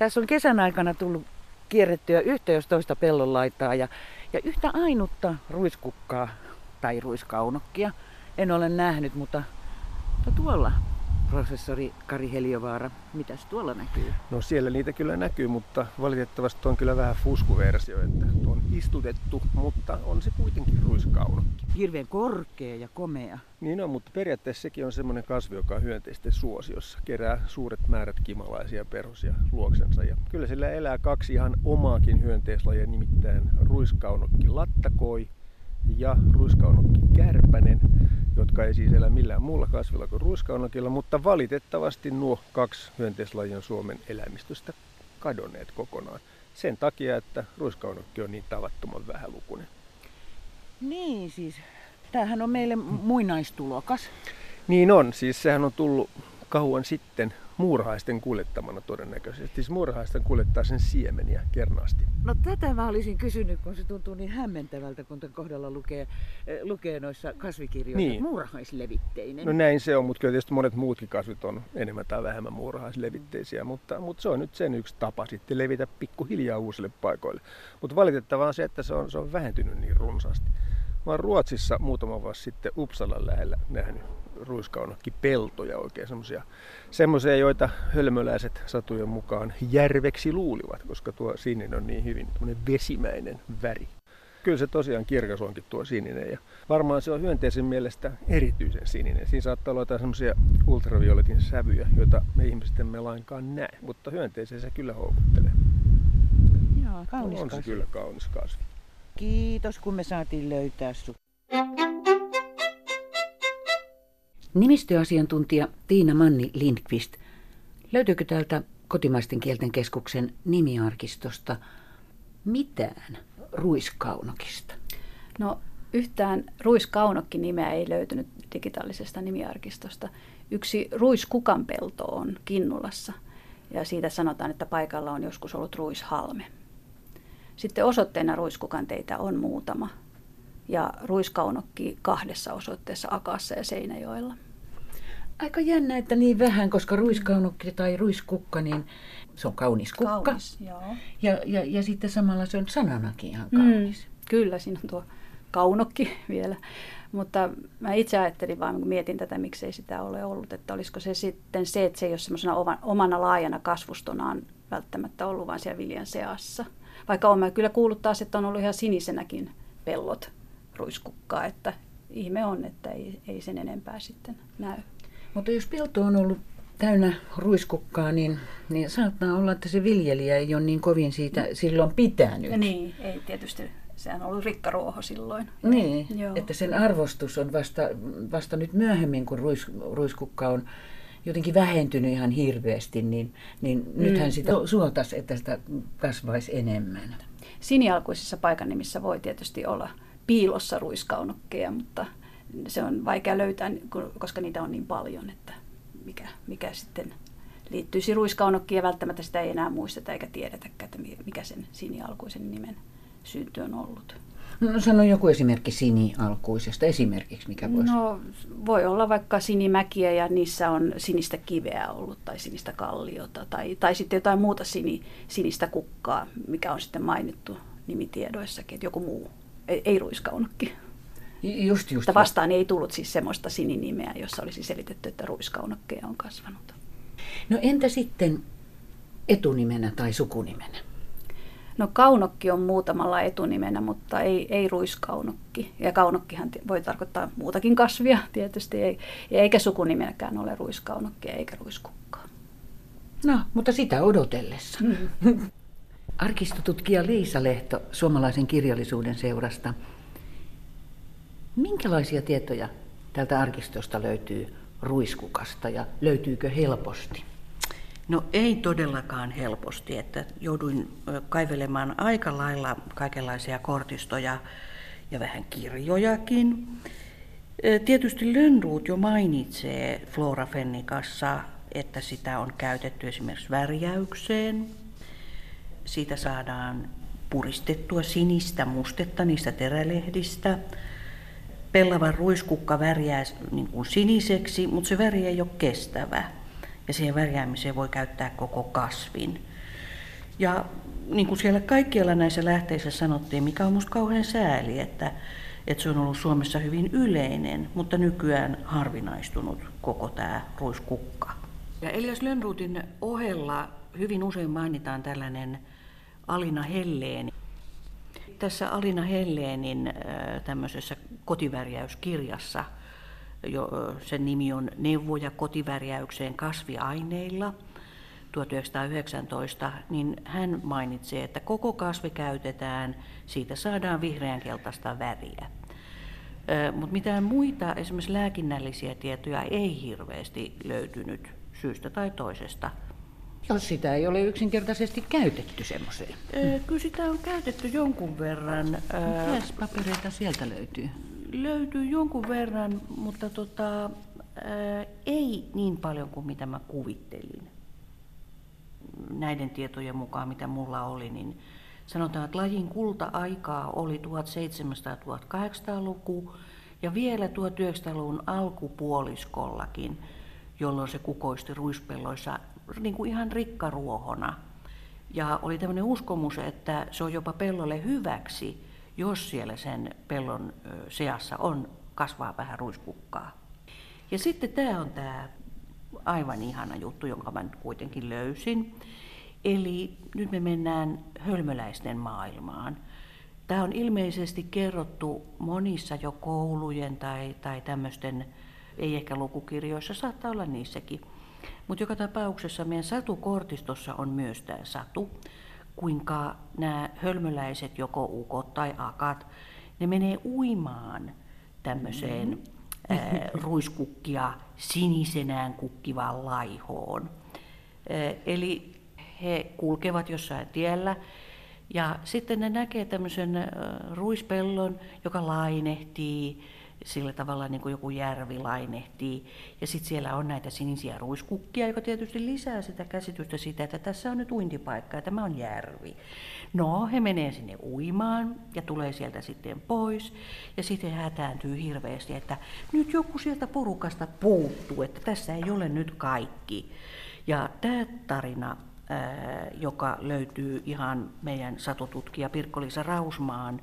Tässä on kesän aikana tullut kierrettyä yhtä jos toista pellon laitaa ja yhtä ainutta ruiskukkaa tai ruiskaunokkia en ole nähnyt, mutta tuolla, professori Kari Heliövaara, mitäs tuolla näkyy? No siellä niitä kyllä näkyy, mutta valitettavasti on kyllä vähän fuskuversio, että on istutettu, mutta on se kuitenkin ruiskaunokki. Hirveän korkea ja komea. Niin on, mutta periaatteessa sekin on semmoinen kasvi, joka on hyönteisten suosiossa. Kerää suuret määrät kimalaisia perhosia luoksensa. Ja kyllä sillä elää kaksi ihan omaakin hyönteislajia, nimittäin ruiskaunokki lattakoi ja ruiskaunokki kärpänen, jotka ei siis elä millään muulla kasvilla kuin ruiskaunokilla, mutta valitettavasti nuo kaksi hyönteislajia on Suomen elämistöstä kadonneet kokonaan. Sen takia, että ruiskaunokki on niin tavattoman vähälukuinen. Niin siis, tämähän on meille muinaistulokas. Niin on, siis sehän on tullut kauan sitten muurahaisten kuljettamana todennäköisesti. Siis muurahaisten kuljettaa sen siemeniä kernaasti. No tätä mä olisin kysynyt, kun se tuntuu niin hämmentävältä, kun tämän kohdalla lukee noissa kasvikirjoissa niin. Muurahaislevitteinen. No näin se on, mutta kyllä tietysti monet muutkin kasvit on enemmän tai vähemmän muurahaislevitteisiä, mutta se on nyt sen yksi tapa sitten levitä pikkuhiljaa uusille paikoille. Mutta valitettavaa on se, että se on vähentynyt niin runsaasti. Mä oon Ruotsissa muutama vuosi sitten Uppsalan lähellä nähnyt ruiskaunokki-peltoja oikein semmoisia, joita hölmöläiset satujen mukaan järveksi luulivat, koska tuo sininen on niin hyvin vesimäinen väri. Kyllä se tosiaan kirkas onkin tuo sininen ja varmaan se on hyönteisen mielestä erityisen sininen. Siinä saattaa olla jotain semmoisia ultravioletin sävyjä, joita me ihmiset emme lainkaan näe, mutta hyönteisen se kyllä houkuttelee. Joo, kaunis on se kyllä kaunis kasvi. Kiitos, kun me saatiin löytää sut. Nimistöasiantuntija Tiina Manni-Lindqvist. Löytyykö täältä Kotimaisten kielten keskuksen nimiarkistosta mitään ruiskaunokista? No yhtään ruiskaunokki-nimeä ei löytynyt digitaalisesta nimiarkistosta. Yksi ruiskukan pelto on Kinnulassa ja siitä sanotaan, että paikalla on joskus ollut ruishalme. Sitten osoitteena ruiskukanteitä on muutama. Ja ruiskaunokki 2 osoitteessa, Akassa ja Seinäjoella. Aika jännä, että niin vähän, koska ruiskaunokki tai ruiskukka, niin se on kaunis kukka. Kaunis, joo. Ja sitten samalla se on sananakin ihan kaunis. Kyllä, siinä on tuo kaunokki vielä. Mutta mä itse ajattelin vaan, kun mietin tätä, miksei sitä ole ollut, että olisiko se sitten se, että se ei ole semmoisena omana laajana kasvustonaan välttämättä ollut, vaan siellä viljan seassa. Vaikka olen kyllä kuullut taas, että on ollut ihan sinisenäkin pellot ruiskukkaa, että ihme on, että ei sen enempää sitten näy. Mutta jos pelto on ollut täynnä ruiskukkaa, niin saattaa olla, että se viljelijä ei ole niin kovin siitä silloin pitänyt. Ja niin, ei tietysti. Sehän on ollut rikkaruoho silloin. Niin, joo. Että sen arvostus on vasta nyt myöhemmin, kun ruiskukka on jotenkin vähentynyt ihan hirveästi, niin nythän sitä suotaisi, että sitä kasvaisi enemmän. Sinialkuisissa paikannimissä voi tietysti olla piilossa ruiskaunokkeja, mutta se on vaikea löytää, koska niitä on niin paljon, että mikä sitten liittyisi ruiskaunokkiin ja välttämättä sitä ei enää muisteta eikä tiedetäkään, että mikä sen sinialkuisen nimen synty on ollut. No sano joku esimerkki sinialkuisesta esimerkiksi, mikä voisi? No voi olla vaikka sinimäkiä ja niissä on sinistä kiveä ollut tai sinistä kalliota tai sitten jotain muuta sinistä kukkaa, mikä on sitten mainittu nimitiedoissakin, että joku muu. Ei ruiskaunokki. Just. Mutta vastaan ei tullut siis semmoista sininimeä, jossa olisi selitetty, että ruiskaunokkeja on kasvanut. No entä sitten etunimenä tai sukunimenä? No kaunokki on muutamalla etunimenä, mutta ei ruiskaunokki. Ja kaunokkihan voi tarkoittaa muutakin kasvia tietysti, eikä sukunimenäkään ole ruiskaunokkia eikä ruiskukkaa. No, mutta sitä odotellessa. Arkistotutkija Liisa Lehto Suomalaisen kirjallisuuden seurasta. Minkälaisia tietoja tältä arkistosta löytyy ruiskukasta ja löytyykö helposti? No ei todellakaan helposti, että jouduin kaivelemaan aika lailla kaikenlaisia kortistoja ja vähän kirjojakin. Tietysti Lönnrot jo mainitsee Flora Fennicassa, että sitä on käytetty esimerkiksi värjäykseen. Siitä saadaan puristettua sinistä mustetta niistä terälehdistä. Pellavan ruiskukka värjää niin kuin siniseksi, mutta se väri ei ole kestävä. Ja siihen värjäämiseen voi käyttää koko kasvin. Ja niin kuin siellä kaikkialla näissä lähteissä sanottiin, mikä on musta kauhean sääli, että se on ollut Suomessa hyvin yleinen, mutta nykyään harvinaistunut koko tämä ruiskukka. Ja Elias Lönnrotin ohella hyvin usein mainitaan tällainen Alina Helleeni. Tässä Alina Helleenin tämmöisessä kotivärjäyskirjassa, sen nimi on Neuvoja kotivärjäykseen kasviaineilla 1919, niin hän mainitsee, että koko kasvi käytetään, siitä saadaan vihreänkeltaista väriä. Mutta mitään muita esimerkiksi lääkinnällisiä tietoja ei hirveästi löytynyt syystä tai toisesta. Jos sitä ei ole yksinkertaisesti käytetty semmoiseen. Kyllä sitä on käytetty jonkun verran. Mitäs papereita sieltä löytyy? Löytyy jonkun verran, mutta ei niin paljon kuin mitä mä kuvittelin. Näiden tietojen mukaan, mitä mulla oli, niin sanotaan, että lajin kulta-aikaa oli 1700–1800-luku ja vielä 1900-luvun alkupuoliskollakin, jolloin se kukoisti ruispelloissa niin kuin ihan rikkaruohona. Ja oli tämmöinen uskomus, että se on jopa pellolle hyväksi, jos siellä sen pellon seassa kasvaa vähän ruiskukkaa. Ja sitten tämä on tämä aivan ihana juttu, jonka mä nyt kuitenkin löysin. Eli nyt me mennään hölmöläisten maailmaan. Tämä on ilmeisesti kerrottu monissa jo koulujen tai tämmöisten, ei ehkä lukukirjoissa, saattaa olla niissäkin. Mutta joka tapauksessa meidän satukortistossa on myös tämä satu, kuinka nämä hölmöläiset, joko ukot tai akat, ne menee uimaan tämmöiseen ruiskukkia sinisenään kukkivaan laihoon. Eli he kulkevat jossain tiellä ja sitten ne näkee tämmöisen ruispellon, joka lainehtii sillä tavalla niin kuin joku järvi lainehtii. Ja sitten siellä on näitä sinisiä ruiskukkia, joka tietysti lisää sitä käsitystä siitä, että tässä on nyt uintipaikka ja tämä on järvi. No, he menee sinne uimaan ja tulee sieltä sitten pois. Ja sitten hätääntyy hirveästi, että nyt joku sieltä porukasta puuttuu, että tässä ei ole nyt kaikki. Ja tämä tarina, joka löytyy ihan meidän satututkija Pirkko-Liisa Rausmaan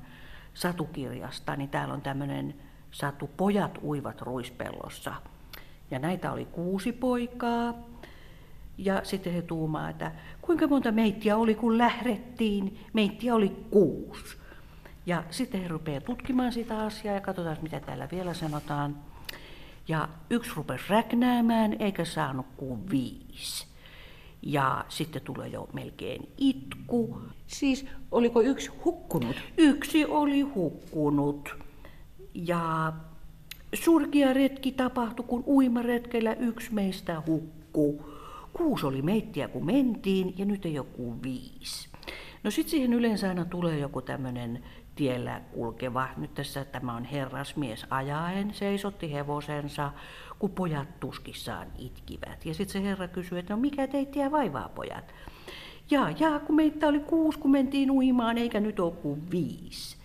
satukirjasta, niin täällä on tämmöinen Satu pojat uivat ruispellossa. Ja näitä oli 6 poikaa. Ja sitten he tuumaa, että kuinka monta meittiä oli kun lähdettiin. Meittiä oli 6. Ja sitten he rupeaa tutkimaan sitä asiaa ja katsotaan mitä täällä vielä sanotaan. Ja yksi rupesi räknäämään eikä saanut kuin 5. Ja sitten tulee jo melkein itku. Siis oliko yksi hukkunut? Yksi oli hukkunut. Ja surkea retki tapahtui, kun uimaretkellä yksi meistä hukkui. 6 oli meittiä, kun mentiin, ja nyt ei ole kuin 5. No sit siihen yleensä aina tulee joku tämmöinen tiellä kulkeva. Nyt tässä tämä on herrasmies ajaen, seisotti hevosensa, kun pojat tuskissaan itkivät. Ja sit se herra kysyi, että no mikä teittiä vaivaa pojat? Ja kun meitä oli 6, kun mentiin uimaan, eikä nyt ole kuin 5.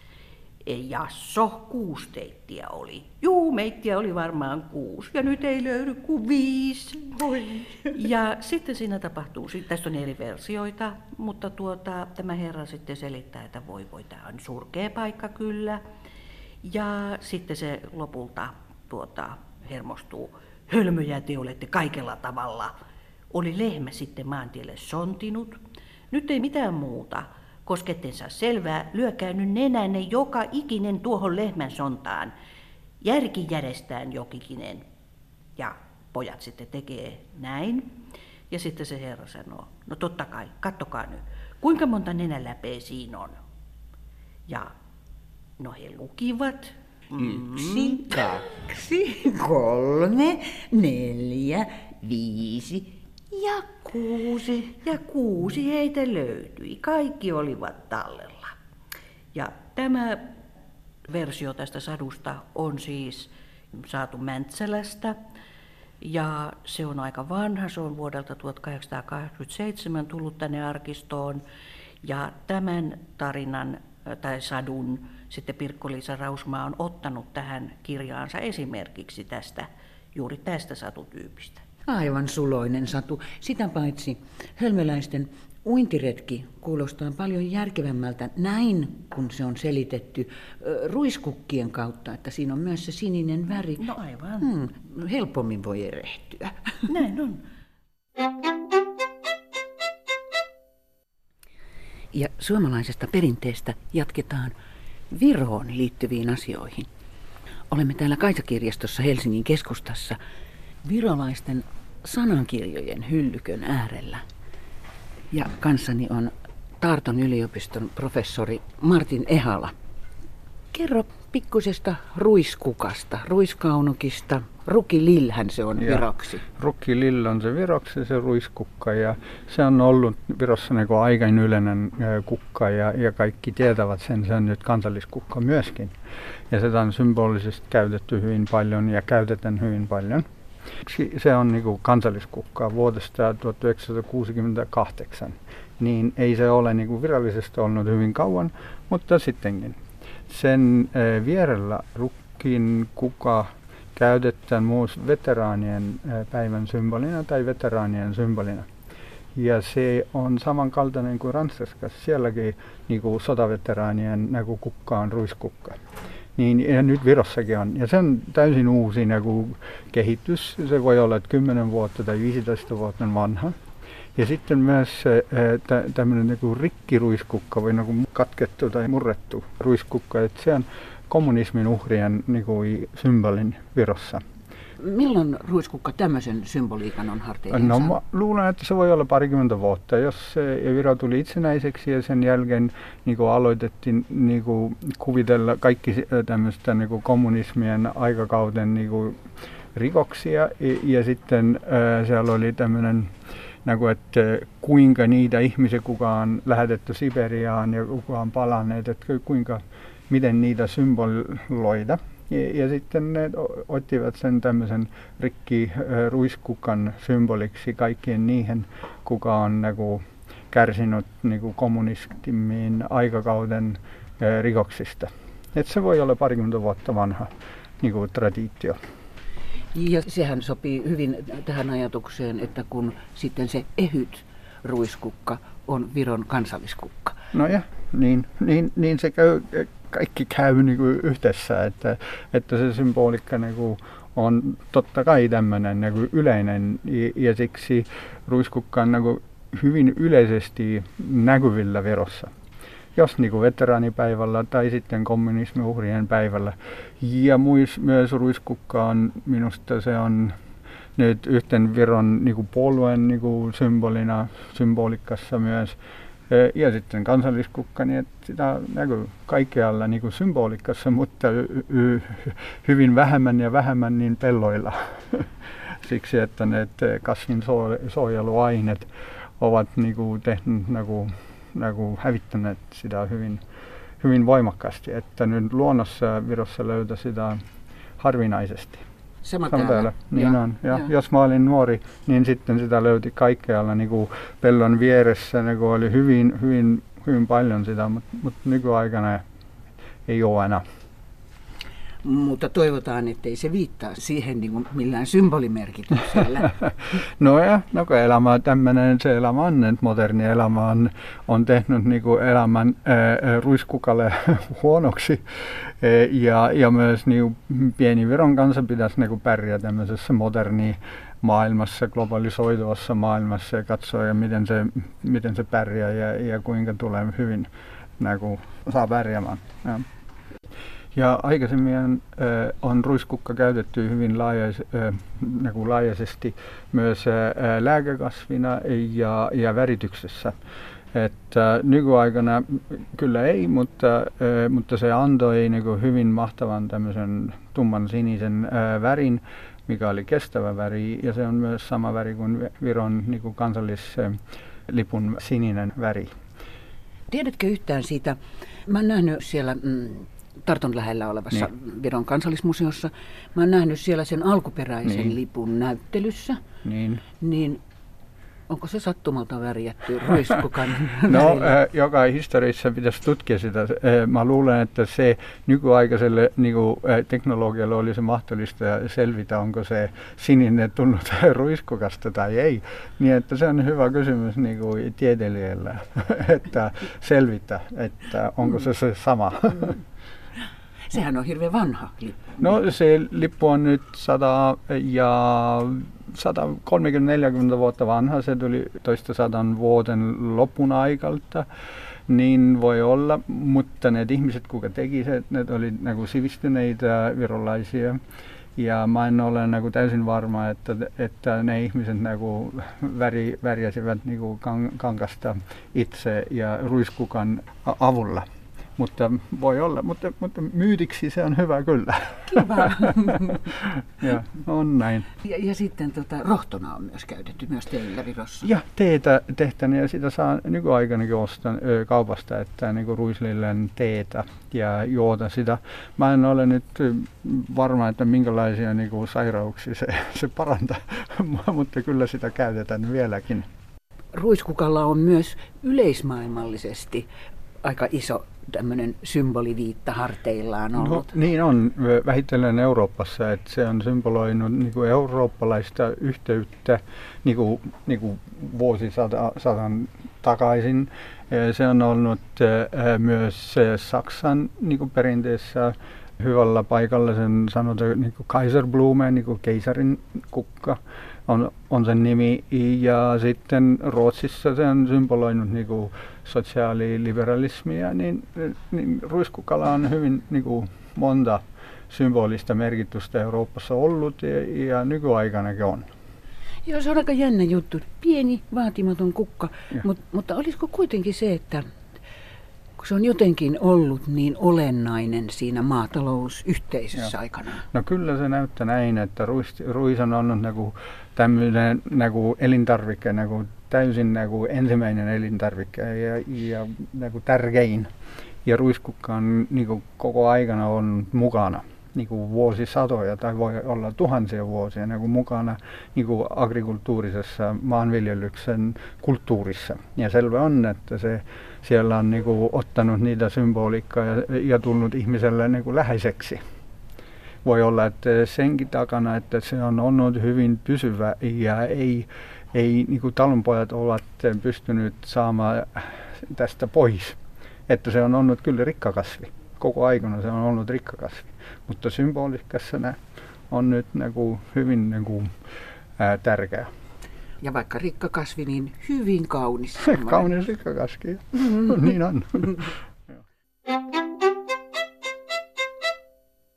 Ei jasso, 6 teittiä oli. Juu, meittiä oli varmaan 6 ja nyt ei löydy kuin 5. Voi. Ja sitten siinä tapahtuu, tästä on eri versioita, mutta tämä herra sitten selittää, että voi, tämä on surkea paikka kyllä. Ja sitten se lopulta hermostuu. Hölmöjä te olette kaikella tavalla. Oli lehmä sitten maantielle sontinut. Nyt ei mitään muuta. Kosketten saa selvää, lyökää nyt nenänne joka ikinen tuohon lehmän sontaan. Järki järjestään jokikinen. Ja pojat sitten tekee näin. Ja sitten se herra sanoo, no totta kai, kattokaa nyt, kuinka monta nenäläpeä siinä on. Ja no he lukivat. 1, 2, 3, 4, 5. Ja 6. Ja 6 heitä löytyi. Kaikki olivat tallella. Ja tämä versio tästä sadusta on siis saatu Mäntsälästä. Ja se on aika vanha. Se on vuodelta 1887 tullut tänne arkistoon. Ja tämän tarinan tai sadun sitten Pirkko-Liisa Rausmaa on ottanut tähän kirjaansa esimerkiksi juuri tästä satutyypistä. Aivan suloinen satu. Sitä paitsi hölmöläisten Uintiretki kuulostaa paljon järkevämmältä näin, kun se on selitetty ruiskukkien kautta, että siinä on myös se sininen väri. No aivan. Helpommin voi erehtyä. Näin on. Ja suomalaisesta perinteestä jatketaan Viroon liittyviin asioihin. Olemme täällä Kaisakirjastossa Helsingin keskustassa virolaisten sanankirjojen hyllykön äärellä. Ja kanssani on Tarton yliopiston professori Martin Ehala. Kerro pikkuisesta ruiskukasta, ruiskaunokista. Rukililhän se on viroksi. Rukilill on se viroksi, se ruiskukka. Ja se on ollut Virossa niin aikain yleinen kukka ja kaikki tietävät sen. Se on nyt kansalliskukka myöskin. Ja sitä on symbolisesti käytetty hyvin paljon ja käytetään hyvin paljon. Se on niin kansalliskukka vuodesta 1968, niin ei se ole niin virallisesti ollut hyvin kauan, mutta sittenkin. Sen vierellä rukkin kuka käytetään myös veteraanien päivän symbolina tai veteraanien symbolina. Ja se on samankaltainen kuin Ranskassa, sielläkin niin sotaveteraanien niin kukka on ruiskukka. Niin, ja nyt Virossakin on. Ja se on täysin uusi kehitys. Se voi olla, että 10 vuotta tai 15 vuotta vanha. Ja sitten myös tämmöinen rikkiruiskukka voi katkettu tai murrettu ruiskukka. Että se on kommunismin uhrien symbolin Virossa. Milloin ruiskukka tämmöisen symboliikan on harteillaan? No mä luulen, että se voi olla parikymmentä vuotta. Jos Viro tuli itsenäiseksi ja sen jälkeen aloitettiin kuvitella kaikki tämmöistä kommunismien aikakauden rikoksia. Ja sitten siellä oli tämmöinen, että kuinka niitä ihmisiä, kuka on lähetetty Siberiaan ja kuka on palanneet, että miten niitä symboloida. Ja sitten ne ottivat sen tämmöisen rikkiruiskukan symboliksi kaikkien niihin, kuka on kärsinyt kommunismin aikakauden rikoksista. Et se voi olla parikymmentä vuotta vanha traditio. Ja sehän sopii hyvin tähän ajatukseen, että kun sitten se ehyt ruiskukka on Viron kansalliskukka. No ja, niin se käy. Kaikki käy yhdessä, että se symboliikka on totta kai tämmöinen yleinen ja siksi ruiskukka on hyvin yleisesti näkyvillä Virossa. Jos veteraanipäivällä tai sitten kommunismiuhrien päivällä. Ja myös ruiskukka on minusta se on nyt yhten Viron puolueen symbolina, symboliikassa myös. Ja sitten kansalliskukka, niin sitä näkyy kaikkialla symboliikassa, mutta hyvin vähemmän ja vähemmän niin pelloilla. Siksi, että ne kasvinsuojeluaineet ovat hävittäneet sitä hyvin, hyvin voimakkaasti, että nyt luonnossa Virossa löytää sitä harvinaisesti. Sama täällä. Niin on. Ja jos mä olin nuori, niin sitten sitä löyti kaikkialla pellon vieressä. Oli hyvin, hyvin, hyvin paljon sitä, mutta nykyaikana ei ole enää. Mutta toivotaan, ettei se viittaa siihen millään symbolimerkityksellä. No elämä on tämmöinen, se elämä on, että moderni elämä on tehnyt elämän ruiskukalle huonoksi. Ja myös pieni Viron kanssa pitäisi pärjää tämmöisessä moderni maailmassa, globalisoituvassa maailmassa ja katsoa, ja miten se pärjää ja kuinka tulee hyvin saa pärjäämään. Ja. Ja aikaisemmin on ruiskukka käytetty hyvin laajaisesti myös lääkekasvina ja värityksessä. Että nykyaikana kyllä ei, mutta se antoi hyvin mahtavan tämmöisen tumman sinisen värin, mikä oli kestävä väri. Ja se on myös sama väri kuin Viron kansallislipun sininen väri. Tiedätkö yhtään siitä? Mä oon nähnyt siellä Tarton lähellä olevassa Viron kansallismuseossa. Mä oon nähnyt siellä sen alkuperäisen lipun näyttelyssä. Niin Onko se sattumalta värjätty ruiskukan? No, joka historiassa pitäisi tutkia sitä. Mä luulen, että se nykyaikaiselle teknologialle olisi mahdollista selvitä, onko se sininen tunnut ruiskukasta tai ei. Niin, että se on hyvä kysymys tieteilijälle, että selvittää, että onko se sama. Sehän on hirveän vanha lippu. No, se lippu on nyt 130-40 vuotta vanha, se tuli 100 vuoden lopun aikalta, niin voi olla, mutta ne ihmiset, kuka teki se, ne oli sivistyneitä virolaisia. Ja mä en ole täysin varma, että ne ihmiset värjäsivät kangasta itse ja ruiskukan avulla. Mutta voi olla, mutta myytiksi se on hyvä kyllä. Kiva. Ja on näin. Ja sitten rohtona on myös käytetty myös teillä Virossa. Ja teetä tehtäneen ja sitä saa nykyaikanakin ostaa kaupasta, että ruislillen teetä ja juoda sitä. Mä en ole nyt varma, että minkälaisia sairauksia se parantaa, mutta kyllä sitä käytetään vieläkin. Ruiskukalla on myös yleismaailmallisesti aika iso tämmöinen symboliviitta harteillaan ollut. No, niin on vähitellen Euroopassa, että se on symboloinut eurooppalaista yhteyttä vuosisadan takaisin. Se on ollut myös Saksan perinteessä hyvällä paikalla, sen sanotaan Kaiserblume, keisarin kukka. On sen nimi, ja sitten Ruotsissa se on symboloinut sosiaaliliberalismia, niin ruiskukalla on hyvin monta symbolista merkitystä Euroopassa ollut ja nykyaikanakin on. Joo, se on aika jännä juttu. Pieni, vaatimaton kukka, mutta olisiko kuitenkin se, että se on jotenkin ollut niin olennainen siinä maatalousyhteisössä aikanaan. No kyllä se näyttää näin, että ruis on ollut tämmöinen elintarvike, täysin ensimmäinen elintarvike ja tärkein. Ja ruiskukka on koko aikana on mukana, vuosisatoja tai voi olla tuhansia vuosia mukana agrikulttuurisessa maanviljelyksen kulttuurissa. Ja selvä on, että se siellä on ottanut niitä symboliikkaa ja tullut ihmiselle läheiseksi. Voi olla, että senkin takana, että se on ollut hyvin pysyvä ja ei talonpojat ovat pystynyt saamaan tästä pois. Että se on ollut kyllä rikkakasvi. Koko aikana se on ollut rikkakasvi. Mutta symboliikassa on nyt hyvin tärkeä. Ja vaikka rikkakasvi, niin hyvin kaunis. Kaunis rikkakasvi, niin on.